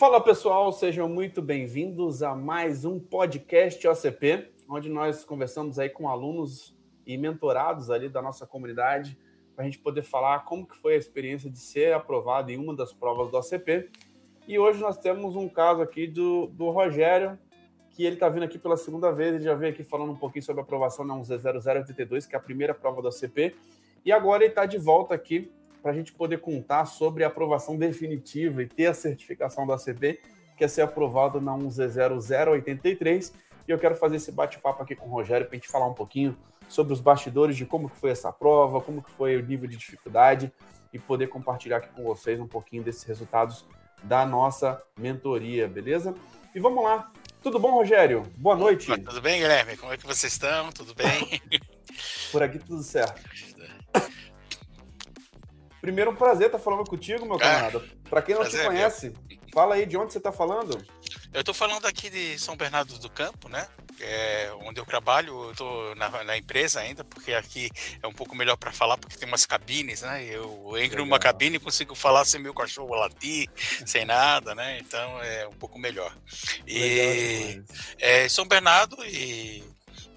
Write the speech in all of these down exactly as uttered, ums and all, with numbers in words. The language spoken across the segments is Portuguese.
Fala pessoal, sejam muito bem-vindos a mais um podcast O C P, onde nós conversamos aí com alunos e mentorados ali da nossa comunidade, para a gente poder falar como que foi a experiência de ser aprovado em uma das provas do O C P. E hoje nós temos um caso aqui do, do Rogério, que ele está vindo aqui pela segunda vez, ele já veio aqui falando um pouquinho sobre a aprovação na um Z zero zero oito dois, que é a primeira prova do O C P, e agora ele está de volta aqui para a gente poder contar sobre a aprovação definitiva e ter a certificação da A C B, que é ser aprovado na um Z zero zero oito três. E eu quero fazer esse bate-papo aqui com o Rogério para a gente falar um pouquinho sobre os bastidores de como que foi essa prova, como que foi o nível de dificuldade e poder compartilhar aqui com vocês um pouquinho desses resultados da nossa mentoria, beleza? E vamos lá. Tudo bom, Rogério? Boa noite. Opa, tudo bem, Guilherme? Como é que vocês estão? Tudo bem? Por aqui tudo certo. Primeiro, um prazer estar falando contigo, meu camarada. Para quem não te conhece, fala aí de onde você está falando. Eu estou falando aqui de São Bernardo do Campo, né? É, onde eu trabalho, eu estou na, na empresa ainda, porque aqui é um pouco melhor para falar, porque tem umas cabines, né? Eu entro numa cabine e consigo falar sem meu cachorro latir, sem nada, né? Então é um pouco melhor. E é, São Bernardo, e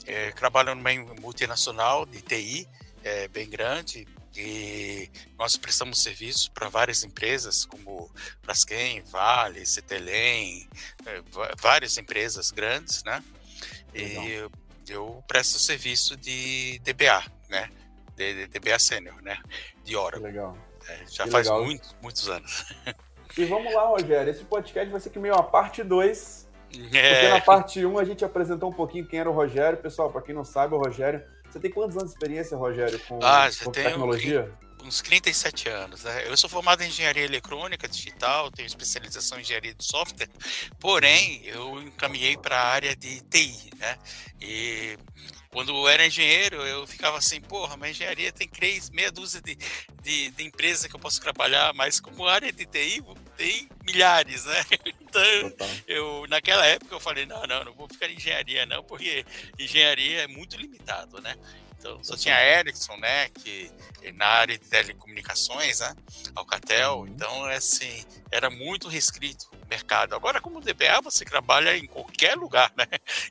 é, trabalho numa multinacional de T I, é, bem grande. E nós prestamos serviços para várias empresas, como Braskem, Vale, Cetelém, é, várias empresas grandes, né? Legal. E eu, eu presto serviço de D B A, né? De, de D B A Sênior, né? De Oracle. Legal. É, já que faz muitos, muitos anos. E vamos lá, Rogério. Esse podcast vai ser que meio a parte dois. É. Porque na parte um um, a gente apresentou um pouquinho quem era o Rogério. Pessoal, para quem não sabe, o Rogério... Você tem quantos anos de experiência, Rogério, com, ah, com tecnologia? Uns trinta e sete anos, né? Eu sou formado em engenharia eletrônica, digital, tenho especialização em engenharia de software, porém, eu encaminhei para a área de T I, né? E quando eu era engenheiro, eu ficava assim, porra, mas engenharia tem três, meia dúzia de, de, de empresas que eu posso trabalhar, mas como área de T I, tem milhares, né? Então, eu, naquela época, eu falei, não, não, não vou ficar em engenharia, não, porque engenharia é muito limitado, né? Então, só tinha a Ericsson, né, que na área de telecomunicações, né, Alcatel, então, assim, era muito restrito o mercado. Agora, como D B A, você trabalha em qualquer lugar, né,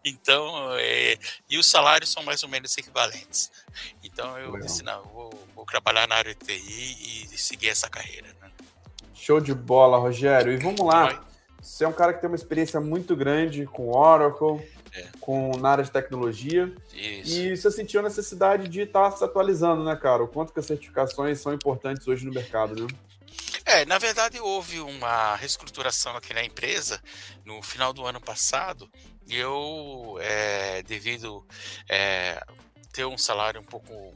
então, é, e os salários são mais ou menos equivalentes. Então, eu Legal. disse, não, eu vou, vou trabalhar na área de T I e seguir essa carreira, né. Show de bola, Rogério. E vamos lá, Vai. você é um cara que tem uma experiência muito grande com Oracle, É. com, na área de tecnologia. Isso. E você sentiu a necessidade de estar se atualizando, né, cara? O quanto que as certificações são importantes hoje no mercado, né? É, na verdade, houve uma reestruturação aqui na empresa no final do ano passado e eu, é, devido é, ter um salário um pouco...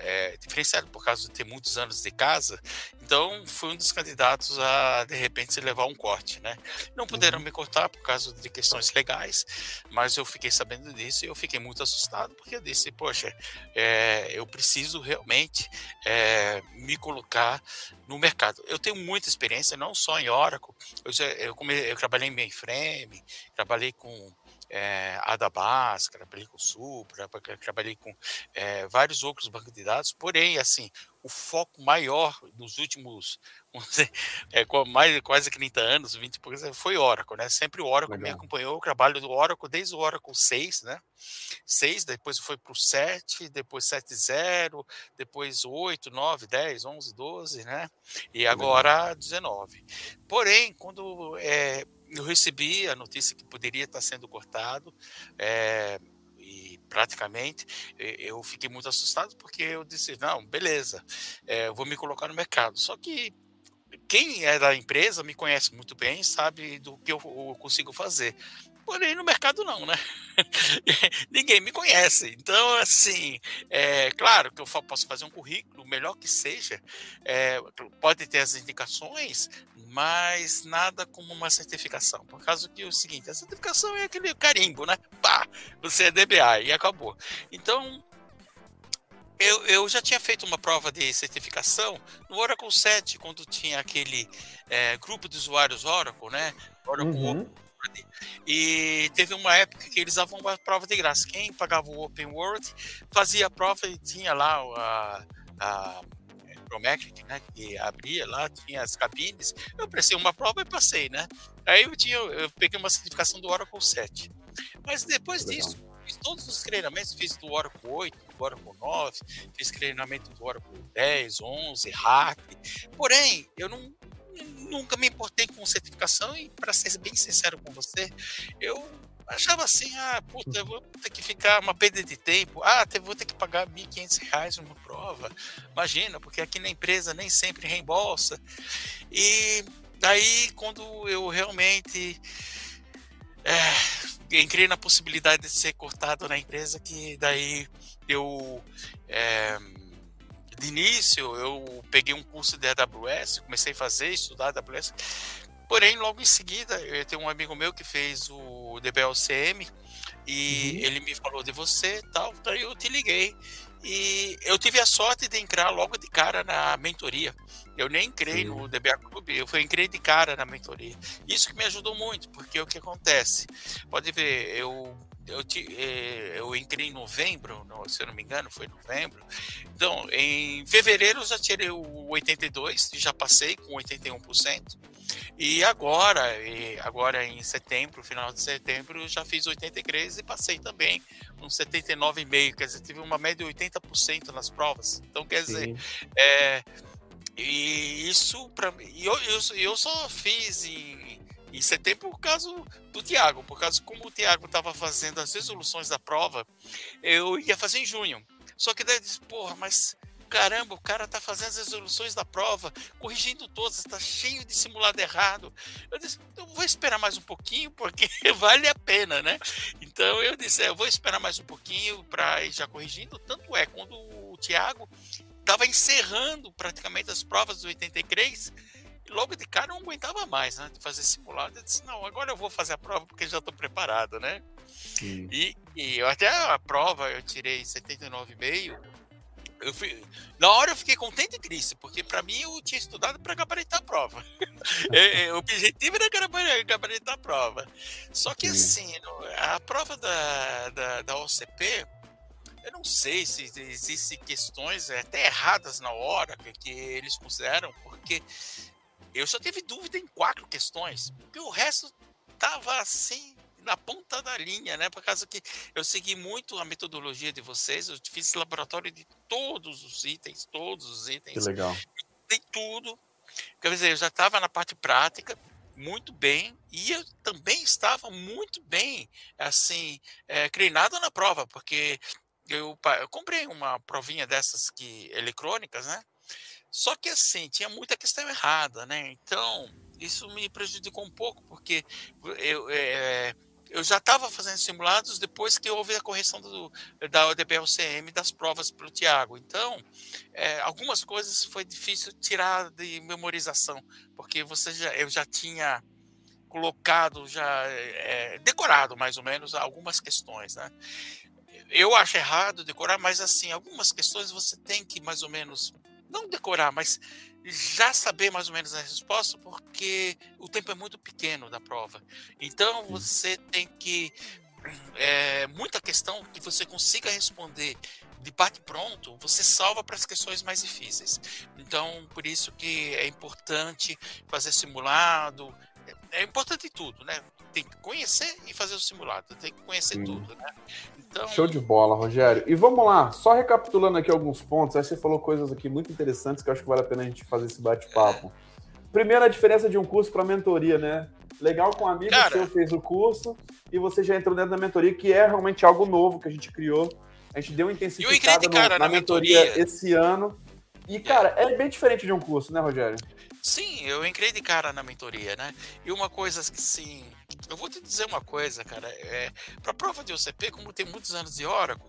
É, diferenciado por causa de ter muitos anos de casa, então fui um dos candidatos a, de repente, se levar um corte, né? Não puderam uhum. me cortar por causa de questões legais, mas eu fiquei sabendo disso e eu fiquei muito assustado, porque eu disse, poxa, é, eu preciso realmente é, me colocar no mercado. Eu tenho muita experiência, não só em Oracle, eu, já, eu, come, eu trabalhei em mainframe, trabalhei com É, Adabas, trabalhei com Supra, trabalhei com é, vários outros bancos de dados, porém, assim, o foco maior nos últimos dizer, é, mais, quase trinta anos, vinte e poucos, foi Oracle, né? Sempre o Oracle Legal. me acompanhou, o trabalho do Oracle, desde o Oracle seis, né? seis, depois foi para o sete, depois sete ponto zero, depois oito, nove, dez, onze, doze, né? E agora Legal. dezenove. Porém, quando... É, eu recebi a notícia que poderia estar sendo cortado, é, e praticamente eu fiquei muito assustado, porque eu disse, não, beleza, é, eu vou me colocar no mercado. Só que quem é da empresa me conhece muito bem, sabe do que eu, eu consigo fazer. Porém, no mercado não, né? Ninguém me conhece. Então, assim, é claro que eu posso fazer um currículo, melhor que seja, é, pode ter as indicações, mas nada como uma certificação. Por causa que é o seguinte, a certificação é aquele carimbo, né? Pá, você é D B A e acabou. Então, eu, eu já tinha feito uma prova de certificação no Oracle sete, quando tinha aquele é, grupo de usuários Oracle, né? Oracle uhum. E teve uma época que eles davam uma prova de graça. Quem pagava o Open World fazia a prova e tinha lá a, a, ProMetric, né, que abria lá, tinha as cabines, eu prestei uma prova e passei, né? Aí eu, tinha, eu peguei uma certificação do Oracle sete. Mas depois Legal. disso, fiz todos os treinamentos, fiz do Oracle oito, do Oracle nove, fiz treinamento do Oracle dez, onze, hack. Porém, eu não, nunca me importei com certificação e, para ser bem sincero com você, eu achava assim, ah, puta, eu vou ter que ficar uma perda de tempo, ah, vou ter que pagar mil e quinhentos reais numa prova, imagina, porque aqui na empresa nem sempre reembolsa. E daí, quando eu realmente é, entrei na possibilidade de ser cortado na empresa, que daí eu, é, de início, eu peguei um curso de A W S, comecei a fazer, estudar A W S, porém, logo em seguida, eu tenho um amigo meu que fez o D B O C M e uhum. ele me falou de você e tal, daí eu te liguei. E eu tive a sorte de entrar logo de cara na mentoria. Eu nem entrei Sim. no D B A Clube, eu fui, entrei de cara na mentoria. Isso que me ajudou muito, porque o que acontece? Pode ver, eu... Eu, te, eu entrei em novembro, se eu não me engano, foi novembro. Então, em fevereiro eu já tirei o oitenta e dois, já passei com oitenta e um por cento. E agora, e agora em setembro, final de setembro, eu já fiz oitenta e três e passei também com setenta e nove vírgula cinco. Quer dizer, tive uma média de oitenta por cento nas provas. Então, quer dizer, é, e isso para mim. Eu, eu, eu só fiz em. Em setembro, por causa do Thiago, por causa como o Thiago estava fazendo as resoluções da prova, eu ia fazer em junho. Só que daí eu disse, porra, mas caramba, o cara tá fazendo as resoluções da prova, corrigindo todas, tá cheio de simulado errado. Eu disse, eu vou esperar mais um pouquinho, porque vale a pena, né? Então eu disse, é, eu vou esperar mais um pouquinho para ir já corrigindo. Tanto é, quando o Thiago estava encerrando praticamente as provas do oitenta e três, logo de cara eu não aguentava mais, né, de fazer simulado. Eu disse, não, agora eu vou fazer a prova porque já estou preparado, né? E, e até a prova eu tirei setenta e nove vírgula cinco. Eu fui, na hora eu fiquei contente e triste, porque para mim eu tinha estudado para gabaritar a prova. O objetivo era gabaritar a prova. Só que assim, a prova da, da, da O C P, eu não sei se existem questões até erradas na hora que eles puseram, porque eu só tive dúvida em quatro questões, porque o resto estava assim, na ponta da linha, né? Por causa que eu segui muito a metodologia de vocês, eu fiz laboratório de todos os itens, todos os itens. Que legal. De tudo. Quer dizer, eu já estava na parte prática muito bem, e eu também estava muito bem, assim, é, treinado na prova, porque eu, eu comprei uma provinha dessas que, eletrônicas, né? Só que assim, tinha muita questão errada, né? Então, isso me prejudicou um pouco, porque eu, é, eu já estava fazendo simulados depois que houve a correção do, da D B O C M das provas para o Thiago. Então, é, algumas coisas foi difícil tirar de memorização, porque você já, eu já tinha colocado, já é, decorado mais ou menos algumas questões, né? Eu acho errado decorar, mas assim, algumas questões você tem que mais ou menos... não decorar, mas já saber mais ou menos a resposta, porque o tempo é muito pequeno da prova. Então, você tem que... É, muita questão que você consiga responder de parte pronto, você salva para as questões mais difíceis. Então, por isso que é importante fazer simulado. É importante tudo, né? Tem que conhecer e fazer o simulado. Tem que conhecer Sim. tudo, né? Então... Show de bola, Rogério. E vamos lá, só recapitulando aqui alguns pontos. Aí você falou coisas aqui muito interessantes que eu acho que vale a pena a gente fazer esse bate-papo. É. Primeiro, a diferença de um curso para mentoria, né? Legal com um amigo Cara... seu fez o curso e você já entrou dentro da mentoria, que é realmente algo novo que a gente criou. A gente deu uma intensificada no, cara, na, na mentoria, mentoria esse ano. E, cara, é bem diferente de um curso, né, Rogério? Sim, eu entrei de cara na mentoria, né? E uma coisa que, sim... Eu vou te dizer uma coisa, cara. É, para a prova de O C P, como tem muitos anos de Oracle,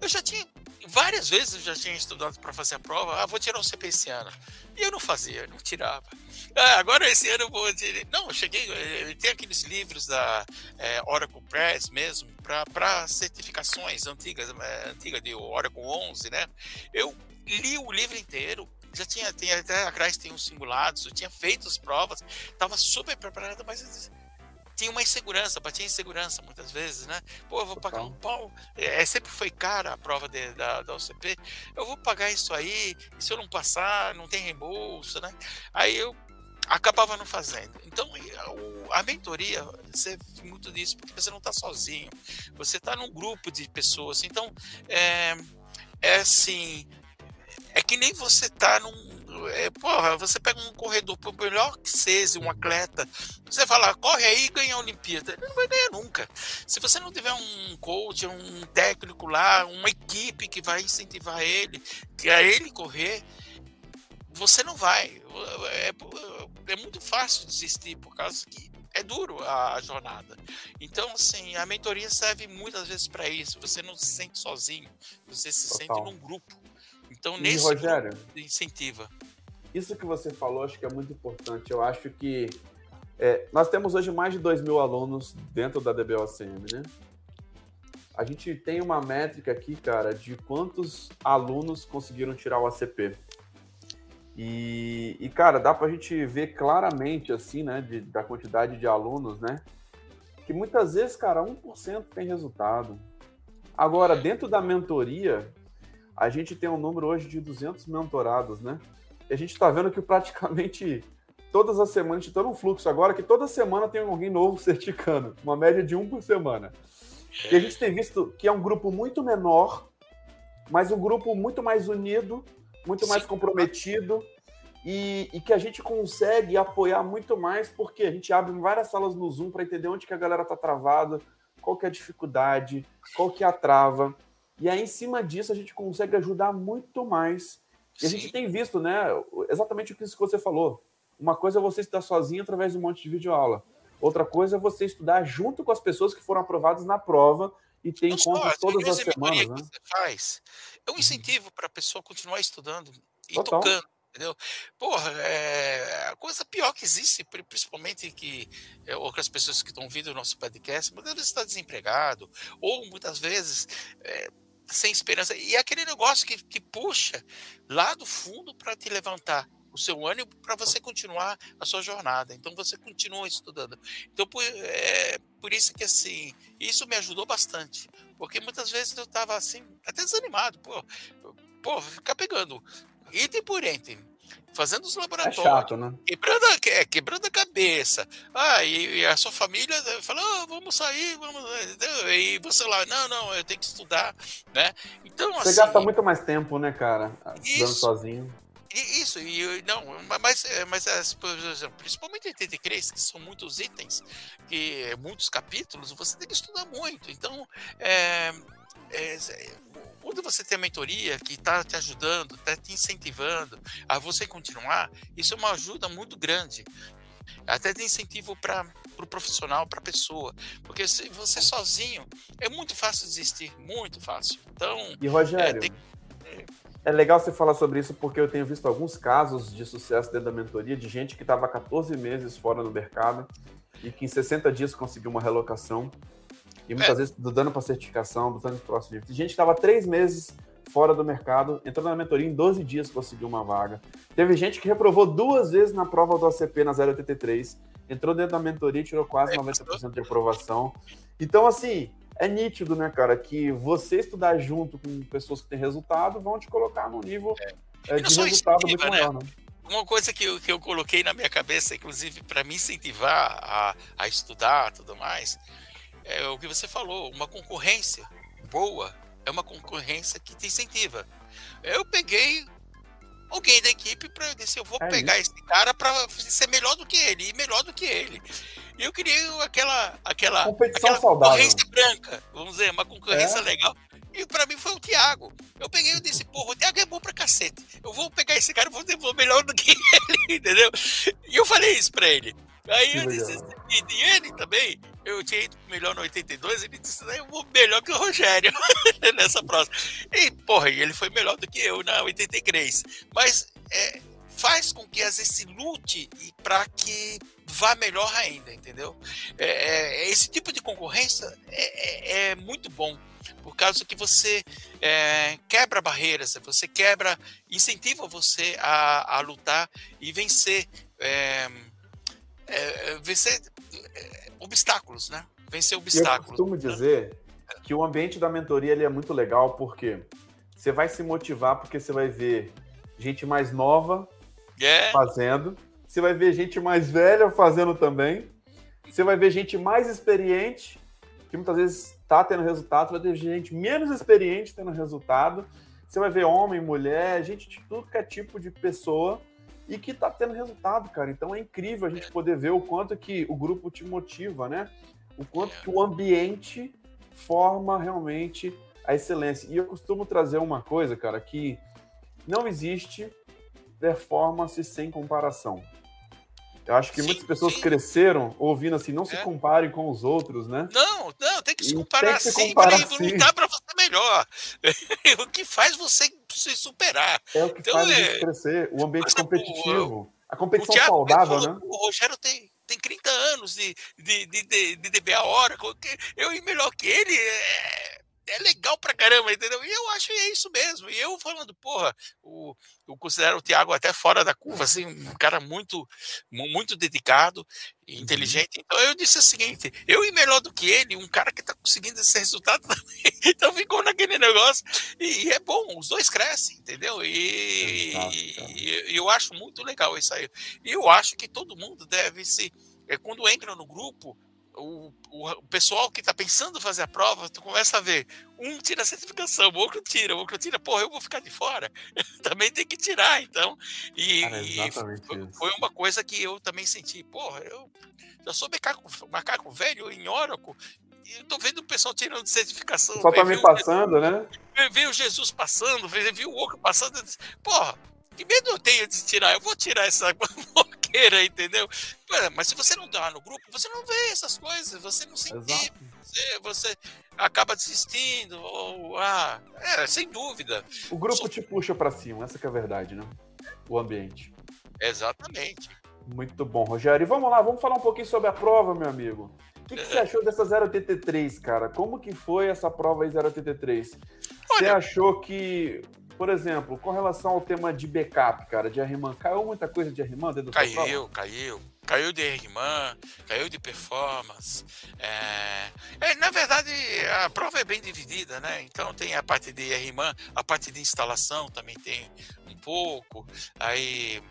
eu já tinha... Várias vezes eu já tinha estudado para fazer a prova. Ah, vou tirar o O C P esse ano. E eu não fazia, eu não tirava. Ah, agora esse ano eu vou... Tirar. Não, eu cheguei... Eu tenho aqueles livros da é, Oracle Press mesmo, para certificações antigas, antiga de Oracle onze, né? Eu... li o livro inteiro, já tinha, tinha até atrás tem uns simulados, eu tinha feito as provas, estava super preparado, mas tinha uma insegurança, batia insegurança muitas vezes, né? Pô, eu vou pagar um pau, é, sempre foi cara a prova de, da, da O C P, eu vou pagar isso aí, e se eu não passar, não tem reembolso, né? Aí eu acabava não fazendo. Então, a mentoria serve muito disso, porque você não está sozinho, você está num grupo de pessoas. Então, é, é assim, é que nem você está num... É, porra, você pega um corredor, por melhor que seja, um atleta, você fala, corre aí e ganha a Olimpíada. Ele não vai ganhar nunca. Se você não tiver um coach, um técnico lá, uma equipe que vai incentivar ele, a ele correr, você não vai. É, é muito fácil desistir, por causa que é duro a, a jornada. Então, assim, a mentoria serve muitas vezes para isso. Você não se sente sozinho, você se Total. sente num grupo. Então, e, nesse Rogério, incentiva. Isso que você falou, acho que é muito importante. Eu acho que é, nós temos hoje mais de dois mil alunos dentro da D B O C M, né? A gente tem uma métrica aqui, cara, de quantos alunos conseguiram tirar o A C P. E, e cara, dá pra gente ver claramente, assim, né, de, da quantidade de alunos, né? Que muitas vezes, cara, um por cento tem resultado. Agora, dentro da mentoria... A gente tem um número hoje de duzentos mentorados, né? E a gente tá vendo que praticamente todas as semanas, a gente tá num fluxo agora, que toda semana tem alguém novo certificando, uma média de um por semana. E a gente tem visto que é um grupo muito menor, mas um grupo muito mais unido, muito mais Sim. comprometido, e, e que a gente consegue apoiar muito mais, porque a gente abre várias salas no Zoom para entender onde que a galera tá travada, qual que é a dificuldade, qual que é a trava. E aí, em cima disso, a gente consegue ajudar muito mais. E a Sim. gente tem visto, né, exatamente o que você falou. Uma coisa é você estudar sozinho através de um monte de videoaula. Outra coisa é você estudar junto com as pessoas que foram aprovadas na prova e ter encontros todas as semanas. Né? Você faz, é um incentivo para a pessoa continuar estudando e Total. tocando. Entendeu? Porra, é a coisa pior que existe, principalmente que é, outras pessoas que estão ouvindo o nosso podcast, muitas vezes está desempregado, ou muitas vezes... É, sem esperança, e é aquele negócio que, que puxa lá do fundo para te levantar o seu ânimo para você continuar a sua jornada. Então você continua estudando. Então por, é, por isso que assim, isso me ajudou bastante, porque muitas vezes eu estava assim, até desanimado, pô, pô, ficar pegando item por item, fazendo os laboratórios, é chato, né? quebrando, a, quebrando a cabeça. Ah, e, e a sua família fala, oh, vamos sair, vamos... E você lá, não, não, eu tenho que estudar, né? Então, você assim, gasta muito mais tempo, né, cara? Estudando isso, sozinho. Isso, e não, mas, mas as, principalmente em T T três, que são muitos itens, que, muitos capítulos, você tem que estudar muito. Então, é... é quando você tem a mentoria que está te ajudando, está te incentivando a você continuar, isso é uma ajuda muito grande. Até de incentivo para o pro profissional, para a pessoa. Porque se você sozinho, é muito fácil desistir, muito fácil. Então, e, Rogério, é, tem... é legal você falar sobre isso, porque eu tenho visto alguns casos de sucesso dentro da mentoria, de gente que estava quatorze meses fora no mercado e que em sessenta dias conseguiu uma relocação. E muitas é. vezes dando para certificação, dando para próximo nível. Tem gente que estava três meses fora do mercado, entrou na mentoria em doze dias, conseguiu uma vaga. Teve gente que reprovou duas vezes na prova do O C P, na zero oitenta e três, entrou dentro da mentoria e tirou quase noventa por cento de aprovação. Então, assim, é nítido, né, cara, que você estudar junto com pessoas que têm resultado vão te colocar num nível é. de resultado muito maior, né? Uma coisa que eu, que eu coloquei na minha cabeça, inclusive, para me incentivar a, a estudar e tudo mais... É o que você falou, uma concorrência boa é uma concorrência que te incentiva. Eu peguei alguém da equipe para dizer, eu vou é pegar isso. esse cara para ser melhor do que ele, e melhor do que ele. E eu criei aquela, aquela, aquela concorrência branca, vamos dizer, uma concorrência é. legal. E para mim foi o Thiago. Eu peguei e disse, porra, o Thiago é bom pra cacete. Eu vou pegar esse cara e vou devolver melhor do que ele, entendeu? E eu falei isso pra ele. Aí que eu disse, e ele também, eu tinha ido melhor no oitenta e dois, ele disse, eu vou melhor que o Rogério nessa próxima. E, porra, ele foi melhor do que eu na oitenta e três. Mas é, faz com que às vezes se lute para que vá melhor ainda, entendeu? É, é, esse tipo de concorrência é, é, é muito bom. Por causa que você é, quebra barreiras, você quebra, incentiva você a, a lutar e vencer. É, é, vencer é, obstáculos, né? Vencer obstáculos. Eu costumo dizer que o ambiente da mentoria ele é muito legal, porque você vai se motivar, porque você vai ver gente mais nova yeah. fazendo, você vai ver gente mais velha fazendo também, você vai ver gente mais experiente, que muitas vezes está tendo resultado, vai ter gente menos experiente tendo resultado, você vai ver homem, mulher, gente de tudo que é tipo de pessoa e que está tendo resultado, cara. Então é incrível a gente poder ver o quanto que o grupo te motiva, né? O quanto que o ambiente forma realmente a excelência. E eu costumo trazer uma coisa, cara, que não existe performance sem comparação. Eu acho que sim, muitas pessoas sim. cresceram ouvindo assim, não é. se comparem com os outros, né? Não, não, tem que se comparar sempre e lutar para você melhor. É o que faz você se superar. É o que então, faz é... você crescer, o ambiente competitivo, o, a competição Thiago, saudável, né? O Rogério tem... tem trinta anos de, de, de, de, de D B A Oracle, eu ir melhor que ele é, é legal pra caramba, entendeu? E eu acho que é isso mesmo. E eu falando, porra, o, eu considero o Thiago até fora da curva, assim, um cara muito, muito dedicado e inteligente. Então eu disse o seguinte, eu ir melhor do que ele, um cara que tá conseguindo esse resultado também. Então ficou naquele negócio. E, e é bom, os dois crescem, entendeu? E, ah, tá. e eu acho muito legal isso aí. E eu acho que todo mundo deve se... É, quando entra no grupo, o, o, o pessoal que está pensando fazer a prova, tu começa a ver, um tira a certificação, o outro tira, o outro tira, pô, eu vou ficar de fora, também tem que tirar, então. E, cara, e foi, foi uma coisa que eu também senti, porra, eu já sou macaco, macaco velho em Oracle, e eu tô vendo o pessoal tirando certificação. Só tá me passando, Jesus, né? Veio o Jesus passando, veio o outro passando, eu disse, porra, que medo eu tenho de tirar, eu vou tirar essa moqueira, entendeu? Mas se você não dá no grupo, você não vê essas coisas, você não se entende, você, você acaba desistindo, ou, ah, é, sem dúvida. O grupo Só... te puxa pra cima, essa que é a verdade, né? O ambiente. Exatamente. Muito bom, Rogério. E vamos lá, vamos falar um pouquinho sobre a prova, meu amigo. O que, que você achou dessa zero oito três, cara? Como que foi essa prova aí, zero oito três? Você achou que... Por exemplo, com relação ao tema de backup, cara, de R M A N, caiu muita coisa de R M A N dentro do seu prova? Caiu, caiu. Caiu de R M A N, caiu de performance. É... É, na verdade, a prova é bem dividida, né? Então tem a parte de R M A N, a parte de instalação também tem um pouco. Aí...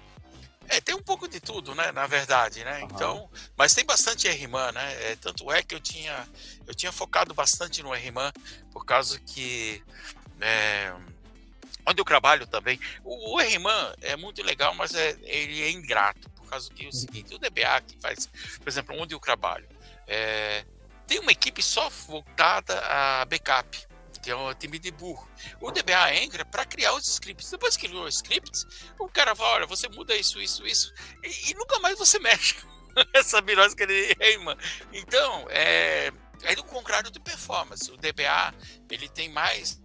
É, tem um pouco de tudo, né, na verdade, né, uhum. Então, mas tem bastante R M A N, né, é, tanto é que eu tinha, eu tinha focado bastante no R M A N, por causa que, é, onde eu trabalho também, o, o R M A N é muito legal, mas é, ele é ingrato, por causa que é o seguinte, o D B A que faz, por exemplo, onde eu trabalho, é, tem uma equipe só voltada a backup, que é um time de burro. O D B A entra para criar os scripts. Depois que criou os scripts, o cara fala, olha, você muda isso, isso, isso, e, e nunca mais você mexe. Essa virose que ele é, irmã. Então, é, é do contrário de performance. O D B A, ele tem mais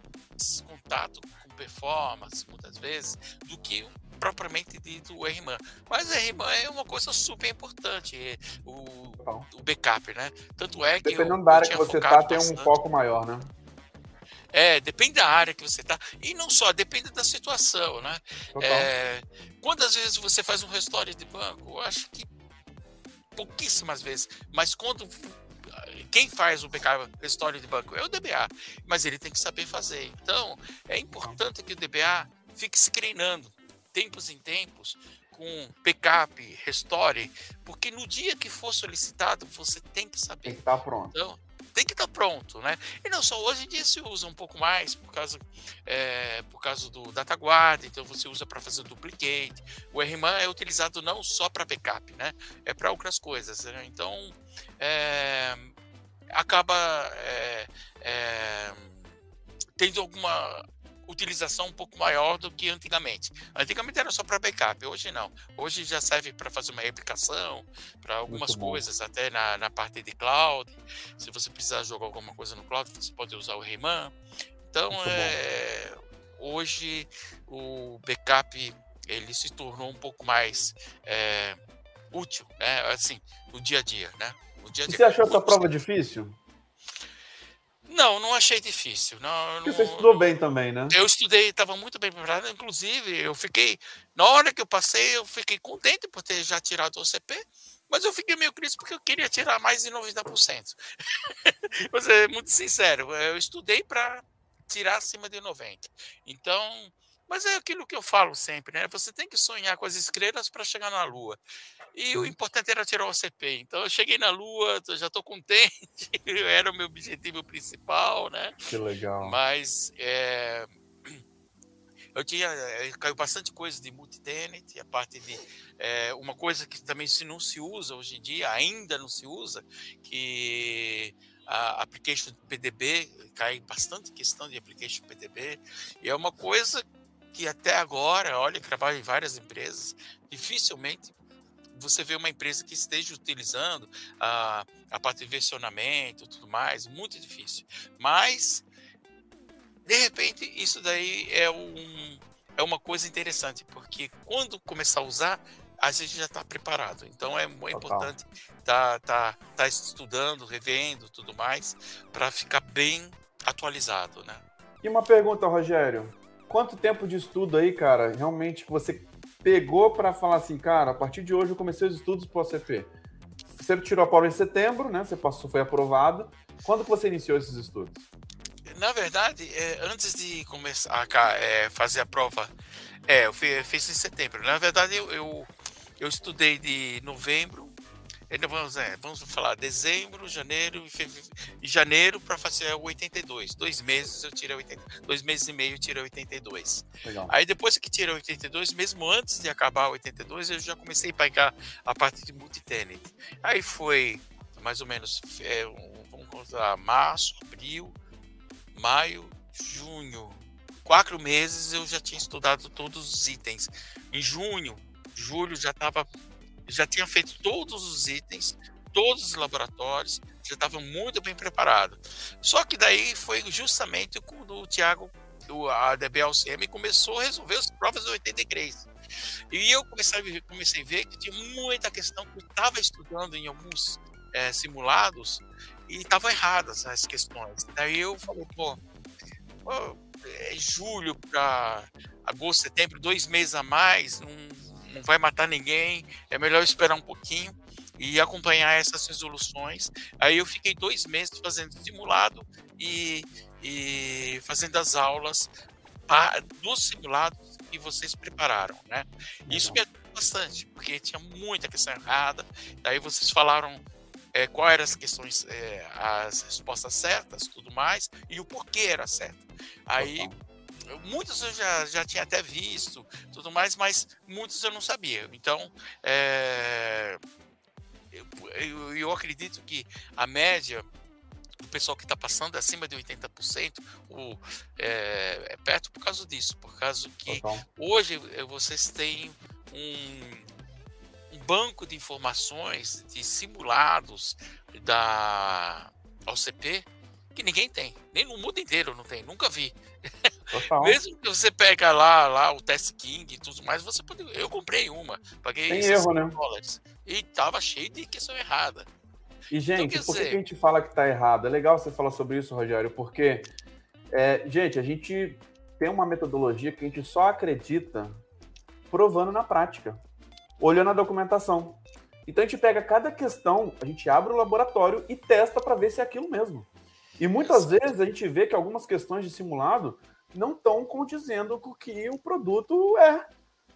contato com performance, muitas vezes, do que propriamente dito o R M A N. Mas o R M A N é uma coisa super importante, o, o backup, né? Tanto é que... Dependendo eu, da área que você tá, tem bastante. Um foco maior, né? É, depende da área que você está. E não só, depende da situação, né? É, quantas vezes você faz um restore de banco? Eu acho que pouquíssimas vezes. Mas quando quem faz o backup restore de banco é o D B A. Mas ele tem que saber fazer. Então, é importante que o D B A fique se treinando, tempos em tempos, com backup, restore. Porque no dia que for solicitado, você tem que saber. Tem que estar pronto. Então, tem que estar pronto, né? E não só, hoje em dia se usa um pouco mais por causa, é, por causa do Data Guard, então você usa para fazer o duplicate. O R M A N é utilizado não só para backup, né? É para outras coisas, né? Então, é, acaba é, é, tendo alguma utilização um pouco maior do que antigamente. Antigamente era só para backup, hoje não. Hoje já serve para fazer uma replicação, para algumas coisas, até na, na parte de cloud. Se você precisar jogar alguma coisa no cloud, você pode usar o R M A N. Então, é, hoje o backup ele se tornou um pouco mais é, útil, né? Assim, no dia a dia, né? O dia a dia. Você achou essa prova difícil? Não, não achei difícil. Não, não... Você estudou bem também, né? Eu estudei, estava muito bem preparado. Inclusive, eu fiquei... Na hora que eu passei, eu fiquei contente por ter já tirado o O C P. Mas eu fiquei meio crítico porque eu queria tirar mais de noventa por cento. Mas é muito sincero, eu estudei para tirar acima de noventa por cento. Então, mas é aquilo que eu falo sempre, né? Você tem que sonhar com as estrelas para chegar na Lua. E o importante era tirar o O C P. Então, eu cheguei na Lua, já estou contente, era o meu objetivo principal, né? Que legal. Mas é... eu tinha, caiu bastante coisa de multi-tenant, a parte de é, uma coisa que também se não se usa hoje em dia, ainda não se usa, que a application P D B, cai bastante questão de application P D B, e é uma coisa que até agora, olha, trabalho em várias empresas, dificilmente você vê uma empresa que esteja utilizando a, a parte de versionamento e tudo mais, muito difícil, mas... de repente, isso daí é, um, é uma coisa interessante, porque quando começar a usar, a gente já está preparado. Então, é importante estar tá, tá, tá estudando, revendo, tudo mais, para ficar bem atualizado, né? E uma pergunta, Rogério. Quanto tempo de estudo aí, cara, realmente você pegou para falar assim, cara, a partir de hoje eu comecei os estudos para o O C P? Você tirou a prova em setembro, né? Você passou, foi aprovado. Quando que você iniciou esses estudos? Na verdade, antes de começar a fazer a prova, é, eu fiz em setembro. Na verdade, eu, eu, eu estudei de novembro, vamos, é, vamos falar dezembro, janeiro e janeiro para fazer o oitenta e dois. Dois meses eu tirei oitenta, dois meses e meio eu tirei oitenta e dois. Legal. Aí depois que tirei oitenta e dois, mesmo antes de acabar oitenta e dois, eu já comecei a pegar a parte de multi-tenant. Aí foi mais ou menos é, vamos contar, março, abril, maio, junho, quatro meses eu já tinha estudado todos os itens. Em junho, julho já estava, já tinha feito todos os itens, todos os laboratórios, já estava muito bem preparado. Só que daí foi justamente quando o Thiago, a D B O C M, começou a resolver as provas de oitenta e três. E eu comecei, comecei a ver que tinha muita questão que eu estava estudando em alguns é, simulados. E estavam erradas as questões. Daí eu falei, pô, pô é julho para agosto, setembro, dois meses a mais, não, não vai matar ninguém, é melhor esperar um pouquinho e acompanhar essas resoluções. Aí eu fiquei dois meses fazendo simulado e, e fazendo as aulas a, dos simulados que vocês prepararam, né? Isso me ajudou bastante, porque tinha muita questão errada. Daí vocês falaram... É, quais eram as questões, é, as respostas certas, tudo mais, e o porquê era certo. Aí, muitos eu já, já tinha até visto, tudo mais, mas muitos eu não sabia. Então, é, eu, eu, eu acredito que a média do pessoal que está passando é acima de oitenta por cento, ou, é, é perto por causa disso, por causa que Total. Hoje vocês têm um... banco de informações de simulados da O C P que ninguém tem, nem no mundo inteiro não tem, nunca vi. Mesmo que você pega lá, lá o Test King e tudo mais, você pode... eu comprei uma, paguei tem erro, né? dólares e tava cheio de questão errada. E gente, então, por dizer... que a gente fala que tá errado? É legal você falar sobre isso, Rogério, porque é, gente, a gente tem uma metodologia que a gente só acredita provando na prática, olhando a documentação. Então a gente pega cada questão, a gente abre o laboratório e testa para ver se é aquilo mesmo. E muitas vezes a gente vê que algumas questões de simulado não estão condizendo com o que o produto é.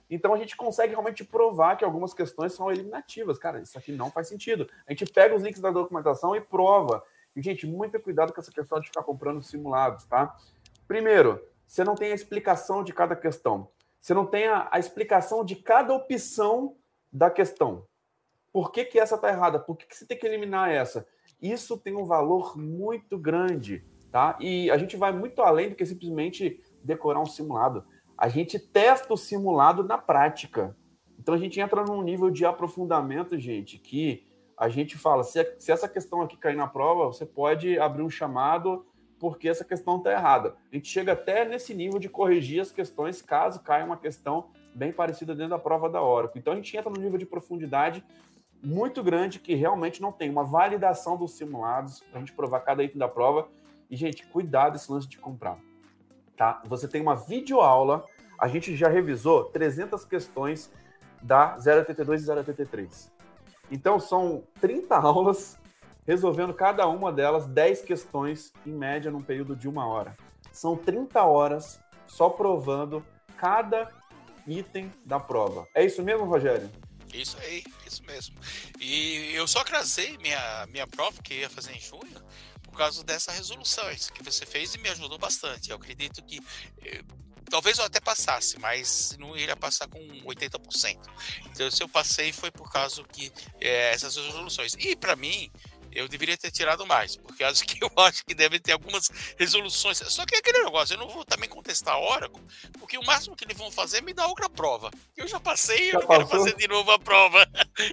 Então a gente consegue realmente provar que algumas questões são eliminativas. Cara, isso aqui não faz sentido. A gente pega os links da documentação e prova. E, gente, muito cuidado com essa questão de ficar comprando simulados, tá? Primeiro, você não tem a explicação de cada questão. Você não tem a, a explicação de cada opção da questão. Por que que essa está errada? Por que que você tem que eliminar essa? Isso tem um valor muito grande, tá? E a gente vai muito além do que simplesmente decorar um simulado. A gente testa o simulado na prática. Então, a gente entra num nível de aprofundamento, gente, que a gente fala, se, se essa questão aqui cair na prova, você pode abrir um chamado... porque essa questão está errada. A gente chega até nesse nível de corrigir as questões caso caia uma questão bem parecida dentro da prova da Oracle. Então, a gente entra num nível de profundidade muito grande que realmente não tem uma validação dos simulados para a gente provar cada item da prova. E, gente, cuidado esse lance de comprar. Tá? Você tem uma videoaula, a gente já revisou trezentas questões da zero oitenta e dois e zero oitenta e três. Então são trinta aulas, resolvendo cada uma delas dez questões, em média, num período de uma hora. São trinta horas só provando cada item da prova. É isso mesmo, Rogério? Isso aí, isso mesmo. E eu só atrasei minha, minha prova, que ia fazer em junho, por causa dessa resolução, isso que você fez e me ajudou bastante. Eu acredito que... Eh, talvez eu até passasse, mas não iria passar com oitenta por cento. Então, se eu passei, foi por causa que eh, essas resoluções. E, para mim... eu deveria ter tirado mais, porque acho que eu acho que deve ter algumas resoluções. Só que é aquele negócio, eu não vou também contestar a Oracle, porque o máximo que eles vão fazer é me dar outra prova. Eu já passei e eu não quero fazer de novo a prova.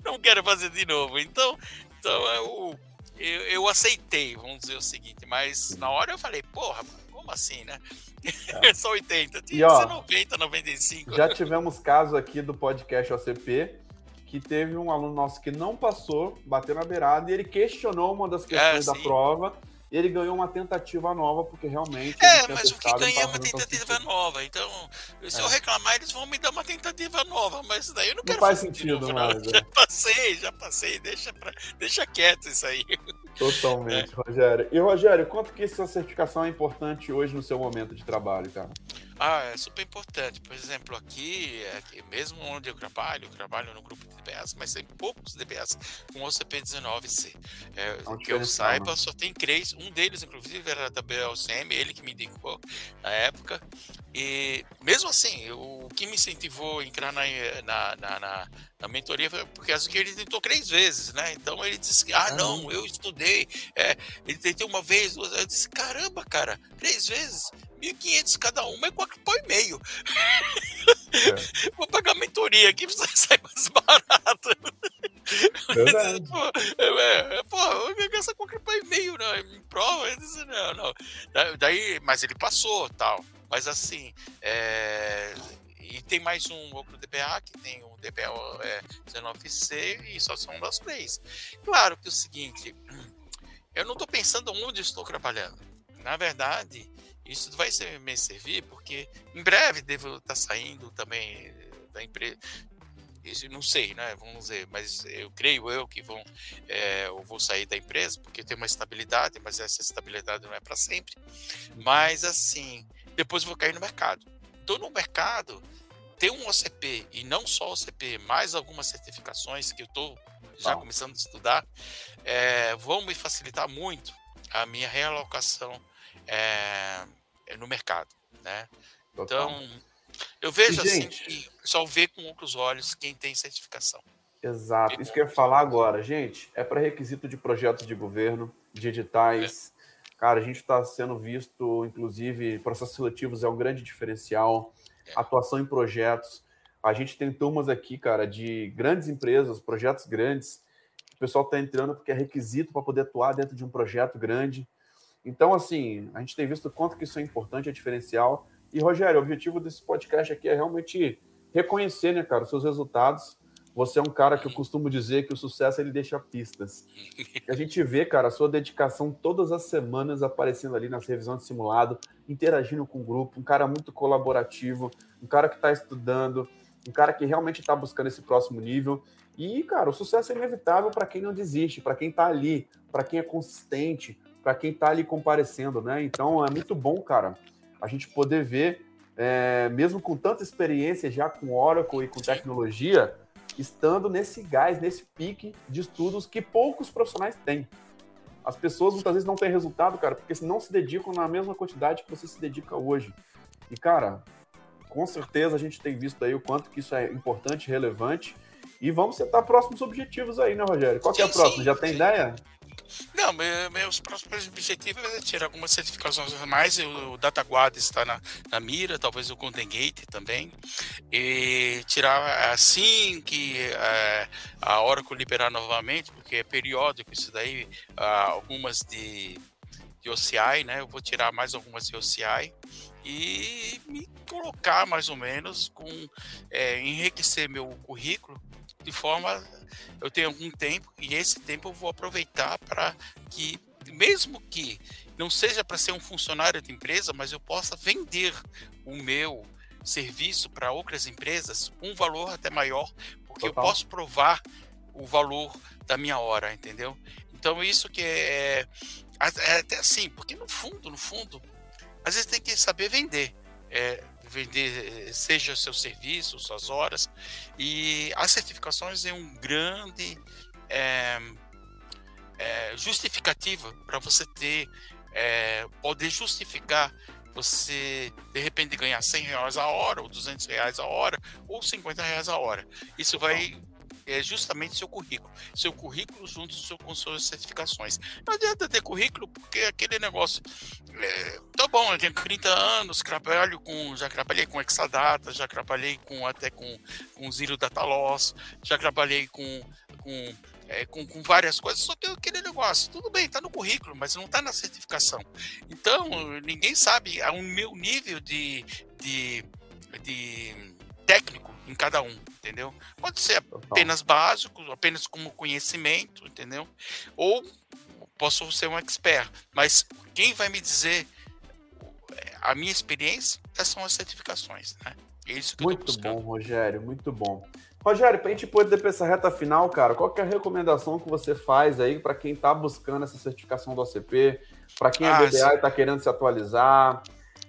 Não quero fazer de novo. Então, então eu, eu, eu aceitei, vamos dizer o seguinte, mas na hora eu falei, porra, como assim, né? É. Só oitenta, tinha que ser noventa, noventa e cinco. Já tivemos casos aqui do podcast O C P, que teve um aluno nosso que não passou, bateu na beirada, e ele questionou uma das questões é, da prova, e ele ganhou uma tentativa nova, porque realmente... É, mas o que ganha é uma tentativa nova, então, se é. eu reclamar, eles vão me dar uma tentativa nova, mas daí eu não, não quero faz fazer sentido novo, mais, não. É. Já passei, já passei, deixa, pra, deixa quieto isso aí. Totalmente, é. Rogério. E, Rogério, quanto que essa certificação é importante hoje no seu momento de trabalho, cara? Ah, é super importante. Por exemplo, aqui, aqui mesmo onde eu trabalho, eu trabalho no grupo de D B As, mas tem poucos D B As com O C P dezenove C. É, é que eu saiba, só tem três. Um deles, inclusive, era da D B O C M, ele que me indicou na época. E mesmo assim, o que me incentivou a entrar na, na, na, na, na mentoria foi porque acho que ele tentou três vezes, né? Então ele disse, ah, não, eu estudei. É, ele tentou uma vez, duas vezes. Eu disse, caramba, cara, três vezes? mil e quinhentos cada uma é quatro e meio. É. Vou pagar a mentoria aqui, precisa sair mais barato. Pô, eu vou gastar quatro e meio em prova. Eu disse, não, não. Daí, mas ele passou, tal. Mas assim, é... e tem mais um outro D B A, que tem o D B O dezenove C, e só são das três. Claro que é o seguinte, eu não estou pensando onde estou trabalhando. Na verdade... isso vai ser, me servir, porque em breve devo estar saindo também da empresa. Isso não sei, né? Vamos dizer, mas eu creio eu que vão, é, eu vou sair da empresa, porque tem uma estabilidade, mas essa estabilidade não é para sempre. Mas assim, depois eu vou cair no mercado. Estou no mercado, tem um O C P, e não só O C P, mais algumas certificações que eu estou já Bom. começando a estudar, é, vão me facilitar muito a minha realocação É, é no mercado, né? Total. Então, eu vejo e, assim, gente, que só vê com outros olhos quem tem certificação. Exato, tem isso que eu ia falar agora, gente, é para requisito de projetos de governo, de editais, é. cara, a gente está sendo visto, inclusive, processos seletivos é um grande diferencial, é. atuação em projetos, a gente tem turmas aqui, cara, de grandes empresas, projetos grandes, o pessoal está entrando porque é requisito para poder atuar dentro de um projeto grande. Então, assim, a gente tem visto o quanto que isso é importante, é diferencial. E, Rogério, o objetivo desse podcast aqui é realmente reconhecer, né, cara, os seus resultados. Você é um cara que eu costumo dizer que o sucesso, ele deixa pistas. E a gente vê, cara, a sua dedicação todas as semanas aparecendo ali nas revisões de simulado, interagindo com o grupo, um cara muito colaborativo, um cara que está estudando, um cara que realmente está buscando esse próximo nível. E, cara, o sucesso é inevitável para quem não desiste, para quem está ali, para quem é consistente, para quem está ali comparecendo, né? Então, é muito bom, cara, a gente poder ver, é, mesmo com tanta experiência já com Oracle e com tecnologia, estando nesse gás, nesse pique de estudos que poucos profissionais têm. As pessoas, muitas vezes, não têm resultado, cara, porque não se dedicam na mesma quantidade que você se dedica hoje. E, cara, com certeza a gente tem visto aí o quanto que isso é importante, relevante, e vamos setar próximos objetivos aí, né, Rogério? Qual que é o próximo? Já tem ideia? Não, meus próximos objetivos é tirar algumas certificações a mais. O Data Guard está na, na mira, talvez o Golden Gate também. E tirar assim que é, a Oracle liberar novamente, porque é periódico isso daí, algumas de, de O C I, né? Eu vou tirar mais algumas de O C I e me colocar mais ou menos com é, enriquecer meu currículo de forma... eu tenho algum tempo e esse tempo eu vou aproveitar para que, mesmo que não seja para ser um funcionário de empresa, mas eu possa vender o meu serviço para outras empresas com um valor até maior, porque Total. eu posso provar o valor da minha hora, entendeu? Então isso que é, é até assim, porque no fundo, no fundo, às vezes tem que saber vender, é, vender seja seu serviço, suas horas, e as certificações é um grande é, é, justificativa para você ter, é, poder justificar você de repente ganhar cem reais a hora, ou duzentos reais a hora, ou cinquenta reais a hora. Isso vai... é justamente seu currículo. Seu currículo junto com suas certificações. Não adianta ter currículo, porque aquele negócio... É, tá bom, eu tenho trinta anos, trabalho com, já trabalhei com Exadata, já trabalhei com, até com, com Zero Data Loss, já trabalhei com, com, é, com, com várias coisas, só que aquele negócio, tudo bem, tá no currículo, mas não tá na certificação. Então, ninguém sabe o meu nível de, de, de técnico em cada um, entendeu? Pode ser apenas básico, apenas como conhecimento, entendeu? Ou posso ser um expert, mas quem vai me dizer a minha experiência são as certificações, né? É isso que eu tô buscando. Muito bom, Rogério, muito bom. Rogério, para a gente poder para essa reta final, cara, qual que é a recomendação que você faz aí para quem está buscando essa certificação do O C P, para quem é ah, D B A e está querendo se atualizar?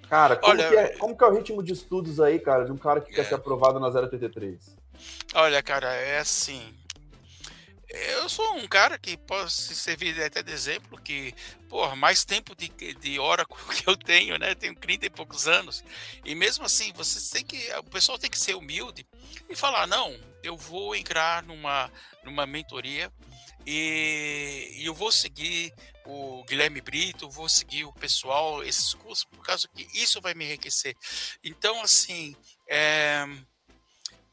Cara, como, olha, que é, como que é o ritmo de estudos aí, cara, de um cara que é, quer ser aprovado na zero oito três? Olha, cara, é assim, eu sou um cara que posso servir até de exemplo que, porra, mais tempo de, de Oracle que eu tenho, né, eu tenho trinta e poucos anos, e mesmo assim, você tem que, o pessoal tem que ser humilde e falar, não, eu vou entrar numa, numa mentoria, E, e eu vou seguir o Guilherme Brito, vou seguir o pessoal, esses cursos, por causa que isso vai me enriquecer. Então, assim, é,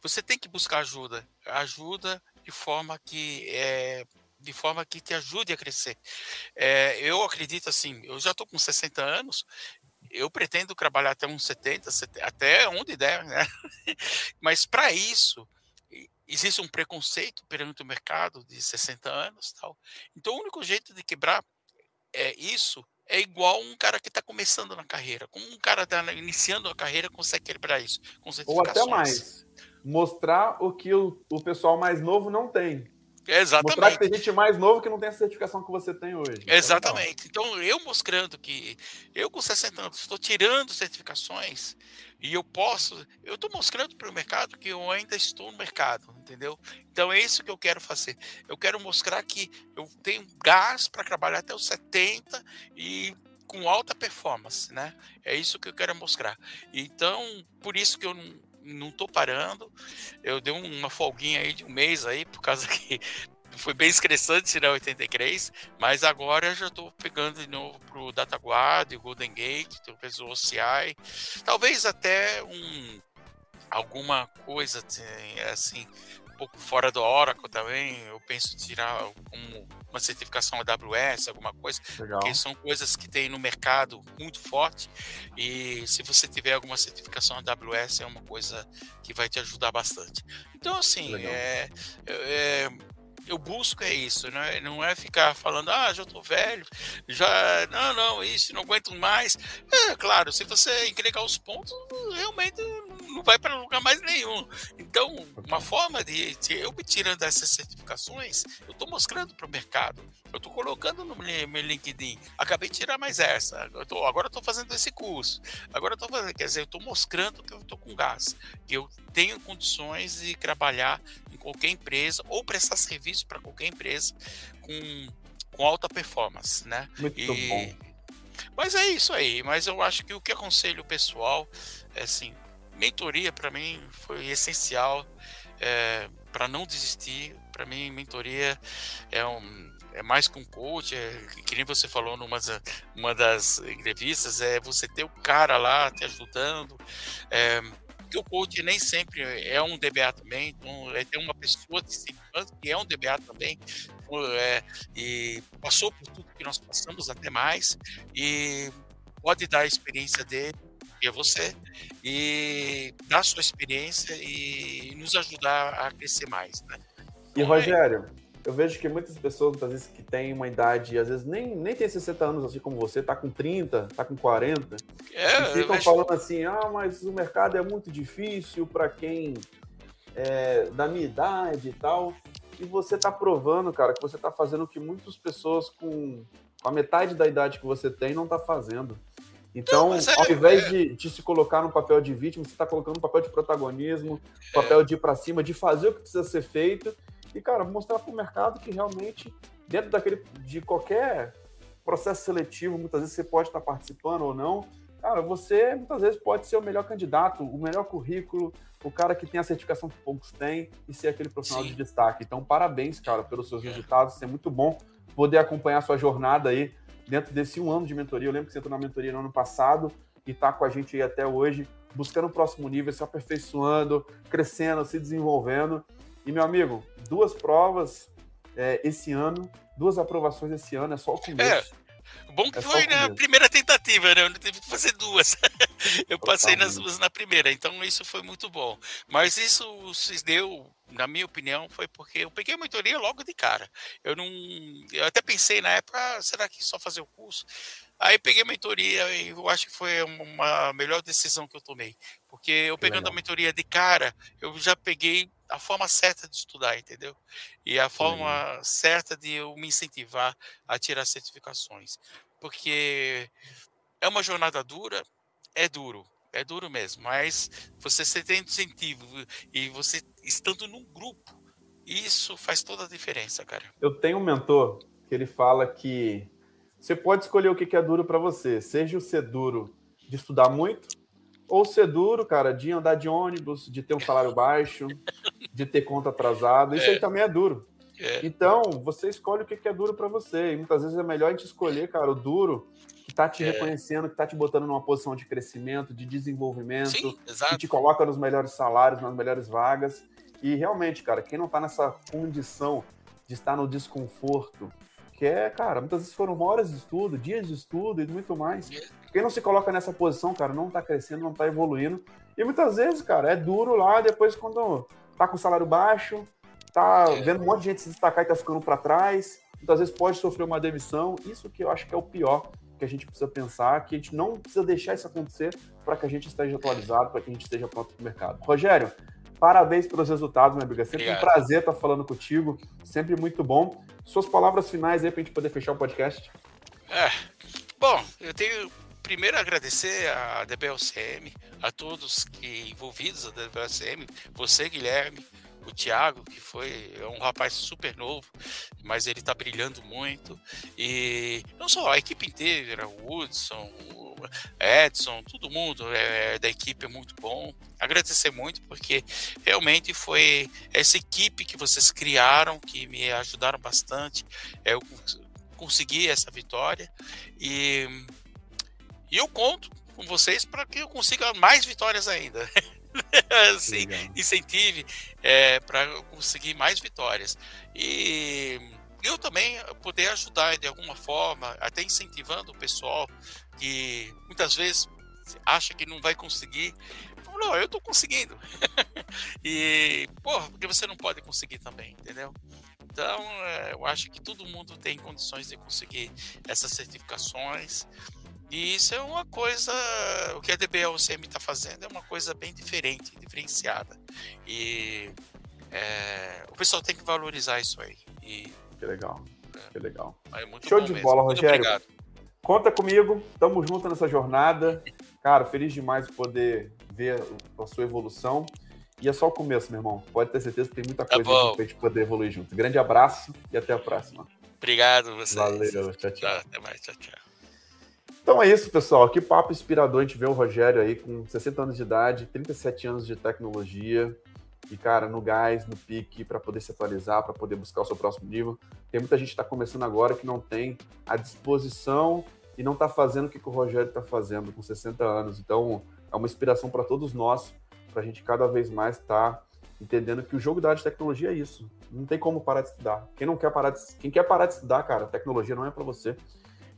você tem que buscar ajuda, ajuda de forma que, é, de forma que te ajude a crescer. É, eu acredito assim, eu já estou com sessenta anos, eu pretendo trabalhar até uns setenta, setenta, até onde der, né? Mas para isso... existe um preconceito perante o mercado de sessenta anos, tal. Então, o único jeito de quebrar é isso é igual um cara que está começando na carreira. Como um cara está iniciando a carreira consegue quebrar isso com certificações. Ou até mais, mostrar o que o, o pessoal mais novo não tem. Exatamente. Mostrar que tem gente mais novo que não tem a certificação que você tem hoje. Exatamente. Então, eu mostrando que eu com sessenta anos estou tirando certificações e eu posso... Eu estou mostrando para o mercado que eu ainda estou no mercado, entendeu? Então, é isso que eu quero fazer. Eu quero mostrar que eu tenho gás para trabalhar até os setenta e com alta performance, né? É isso que eu quero mostrar. Então, por isso que eu não... não tô parando, eu dei uma folguinha aí de um mês aí, por causa que foi bem estressante tirar oitenta e três, mas agora eu já tô pegando de novo pro Data Guard, o Golden Gate, talvez o O C I, talvez até um, alguma coisa assim, um pouco fora do Oracle também, eu penso tirar um, uma certificação A W S, alguma coisa. Legal. Porque são coisas que tem no mercado muito forte e se você tiver alguma certificação A W S é uma coisa que vai te ajudar bastante. Então assim, é, é, eu busco é isso, né? Não é ficar falando, ah, já tô velho, já, não, não, isso, não aguento mais. É, claro, se você entregar os pontos, realmente... não vai para lugar mais nenhum. Então, uma forma de, de eu me tirando dessas certificações, eu estou mostrando para o mercado, eu estou colocando no meu LinkedIn, acabei de tirar mais essa, eu tô, agora estou fazendo esse curso, agora estou fazendo, quer dizer, eu estou mostrando que eu estou com gás, que eu tenho condições de trabalhar em qualquer empresa ou prestar serviço para qualquer empresa com, com alta performance, né? Muito e, bom. Mas é isso aí, mas eu acho que o que aconselho o pessoal é assim, mentoria para mim foi essencial, é, para não desistir. Para mim, mentoria é, um, é mais que um coach, é, que nem você falou numa uma das entrevistas, é você ter o cara lá te ajudando. É, porque o coach nem sempre é um D B A também, então é ter uma pessoa de cinquenta que é um D B A também, é, e passou por tudo que nós passamos, até mais, e pode dar a experiência dele. É você, e dar sua experiência e nos ajudar a crescer mais, né? E Rogério, eu vejo que muitas pessoas, muitas vezes, que têm uma idade, às vezes nem, nem tem sessenta anos, assim como você, tá com trinta, tá com quarenta, é, e ficam falando que... assim, ah, mas o mercado é muito difícil para quem é da minha idade e tal. E você tá provando, cara, que você tá fazendo o que muitas pessoas com a metade da idade que você tem não tá fazendo. Então, não, ao invés é... de, de se colocar no papel de vítima, você tá colocando no papel de protagonismo, é... papel de ir pra cima, de fazer o que precisa ser feito. E, cara, mostrar pro mercado que realmente, dentro daquele, de qualquer processo seletivo, muitas vezes você pode estar participando ou não, cara, você muitas vezes pode ser o melhor candidato, o melhor currículo, o cara que tem a certificação que poucos têm e ser aquele profissional Sim. de destaque. Então, parabéns, cara, pelos seus resultados. É muito bom poder acompanhar a sua jornada aí dentro desse um ano de mentoria. Eu lembro que você entrou na mentoria no ano passado e está com a gente aí até hoje, buscando o próximo nível, se aperfeiçoando, crescendo, se desenvolvendo. E, meu amigo, duas provas é, esse ano, duas aprovações esse ano, é só o começo. É. Bom que é foi na primeira tentativa, né? Eu não tive que fazer duas. Eu passei nas duas na primeira, então isso foi muito bom. Mas isso se deu, na minha opinião, foi porque eu peguei a mentoria logo de cara. Eu não, eu até pensei na época, ah, será que só fazer o curso? Aí peguei a mentoria e eu acho que foi uma melhor decisão que eu tomei. Porque eu pegando a mentoria de cara, eu já peguei a forma certa de estudar, entendeu? E a forma Sim. certa de eu me incentivar a tirar certificações. Porque é uma jornada dura, é duro, é duro mesmo. Mas você tendo incentivo e você estando num grupo, isso faz toda a diferença, cara. Eu tenho um mentor que ele fala que você pode escolher o que é duro para você. Seja o ser duro de estudar muito, ou ser duro, cara, de andar de ônibus, de ter um salário baixo, de ter conta atrasada. Isso é. aí também é duro. É. Então, você escolhe o que é duro para você. E muitas vezes é melhor a gente escolher, cara, o duro que tá te é. reconhecendo, que tá te botando numa posição de crescimento, de desenvolvimento, Sim, que te coloca nos melhores salários, nas melhores vagas. E realmente, cara, quem não tá nessa condição de estar no desconforto, que é, cara, muitas vezes foram horas de estudo, dias de estudo e muito mais. Quem não se coloca nessa posição, cara, não tá crescendo, não tá evoluindo. E muitas vezes, cara, é duro lá, depois quando tá com salário baixo, tá vendo um monte de gente se destacar e tá ficando pra trás, muitas vezes pode sofrer uma demissão. Isso que eu acho que é o pior que a gente precisa pensar, que a gente não precisa deixar isso acontecer para que a gente esteja atualizado, para que a gente esteja pronto pro mercado. Rogério, parabéns pelos resultados, minha amiga. Sempre Obrigado. um prazer estar falando contigo, sempre muito bom. Suas palavras finais aí para a gente poder fechar o podcast. É, bom, eu tenho primeiro agradecer a D B O C M, a todos que envolvidos da D B O C M, você, Guilherme, o Thiago, que foi é um rapaz super novo, mas ele está brilhando muito. E não só a equipe inteira, o Hudson, o Edson, todo mundo é, da equipe é muito bom. Agradecer muito, porque realmente foi essa equipe que vocês criaram, que me ajudaram bastante. Eu consegui essa vitória e, e eu conto com vocês para que eu consiga mais vitórias ainda. Assim, incentive é, para conseguir mais vitórias e eu também poder ajudar de alguma forma, até incentivando o pessoal que muitas vezes acha que não vai conseguir. Não, eu tô conseguindo. E, porra, porque você não pode conseguir também, entendeu? Então, eu acho que todo mundo tem condições de conseguir essas certificações. E isso é uma coisa, o que a D B O C M está fazendo é uma coisa bem diferente, diferenciada. E é, o pessoal tem que valorizar isso aí. E, que legal, é, que legal. É muito Show de mesmo. bola, muito Rogério. Obrigado. Conta comigo, tamo junto nessa jornada. Cara, feliz demais de poder ver a sua evolução. E é só o começo, meu irmão. Pode ter certeza que tem muita coisa tá pra gente poder evoluir junto. Grande abraço e até a próxima. Obrigado, vocês. Valeu, tchau, tchau. Até mais, tchau, tchau. Então é isso, pessoal. Que papo inspirador a gente vê o Rogério aí com sessenta anos de idade, trinta e sete anos de tecnologia e, cara, no gás, no pique, para poder se atualizar, para poder buscar o seu próximo nível. Tem muita gente que está começando agora que não tem a disposição e não está fazendo o que, que o Rogério está fazendo com sessenta anos. Então é uma inspiração para todos nós, para a gente cada vez mais estar tá entendendo que o jogo da área de tecnologia é isso. Não tem como parar de estudar. Quem não quer parar de, quem quer parar de estudar, cara, tecnologia não é para você.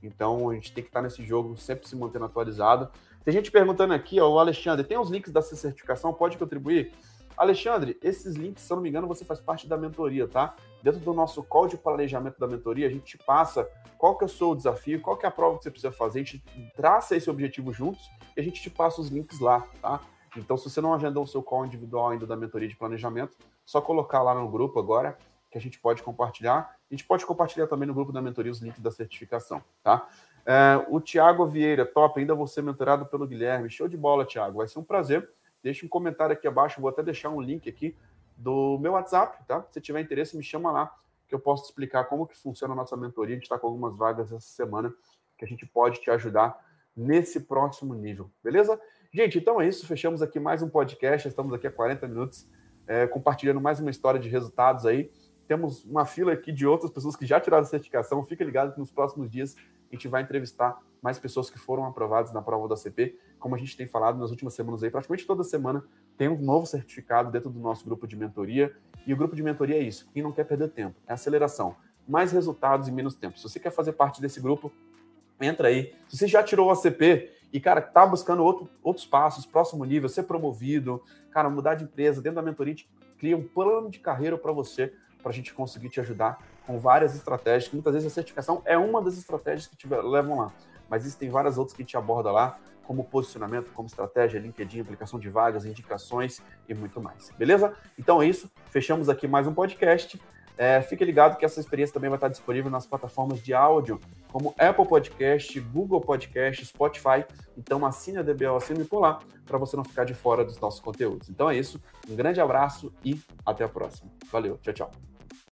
Então, a gente tem que estar nesse jogo, sempre se mantendo atualizado. Tem gente perguntando aqui, ó, o Alexandre, tem os links dessa certificação? Pode contribuir? Alexandre, esses links, se eu não me engano, você faz parte da mentoria, tá? Dentro do nosso call de planejamento da mentoria, a gente te passa qual que é o seu desafio, qual que é a prova que você precisa fazer, a gente traça esse objetivo juntos e a gente te passa os links lá, tá? Então, se você não agendou o seu call individual ainda da mentoria de planejamento, só colocar lá no grupo agora, que que a gente pode compartilhar. A gente pode compartilhar também no grupo da mentoria os links da certificação, tá? É, o Thiago Vieira, top, ainda vou ser mentorado pelo Guilherme. Show de bola, Thiago, vai ser um prazer. Deixa um comentário aqui abaixo, vou até deixar um link aqui do meu WhatsApp, tá? Se tiver interesse, me chama lá, que eu posso explicar como que funciona a nossa mentoria. A gente está com algumas vagas essa semana que a gente pode te ajudar nesse próximo nível, beleza? Gente, então é isso, fechamos aqui mais um podcast, estamos aqui há quarenta minutos, é, compartilhando mais uma história de resultados aí. Temos uma fila aqui de outras pessoas que já tiraram a certificação. Fica ligado que nos próximos dias a gente vai entrevistar mais pessoas que foram aprovadas na prova da O C P. Como a gente tem falado nas últimas semanas aí, praticamente toda semana tem um novo certificado dentro do nosso grupo de mentoria. E o grupo de mentoria é isso, quem não quer perder tempo, é aceleração. Mais resultados em menos tempo. Se você quer fazer parte desse grupo, entra aí. Se você já tirou o O C P e, cara, tá buscando outro, outros passos, próximo nível, ser promovido, cara, mudar de empresa, dentro da mentoria a gente cria um plano de carreira para você, para a gente conseguir te ajudar com várias estratégias, que muitas vezes a certificação é uma das estratégias que te levam lá, mas existem várias outras que te aborda lá, como posicionamento, como estratégia, LinkedIn, aplicação de vagas, indicações e muito mais, beleza? Então é isso, fechamos aqui mais um podcast. É, fique ligado que essa experiência também vai estar disponível nas plataformas de áudio, como Apple Podcast, Google Podcast, Spotify. Então assine a D B O, assine por lá, para você não ficar de fora dos nossos conteúdos. Então é isso, um grande abraço e até a próxima. Valeu, tchau, tchau.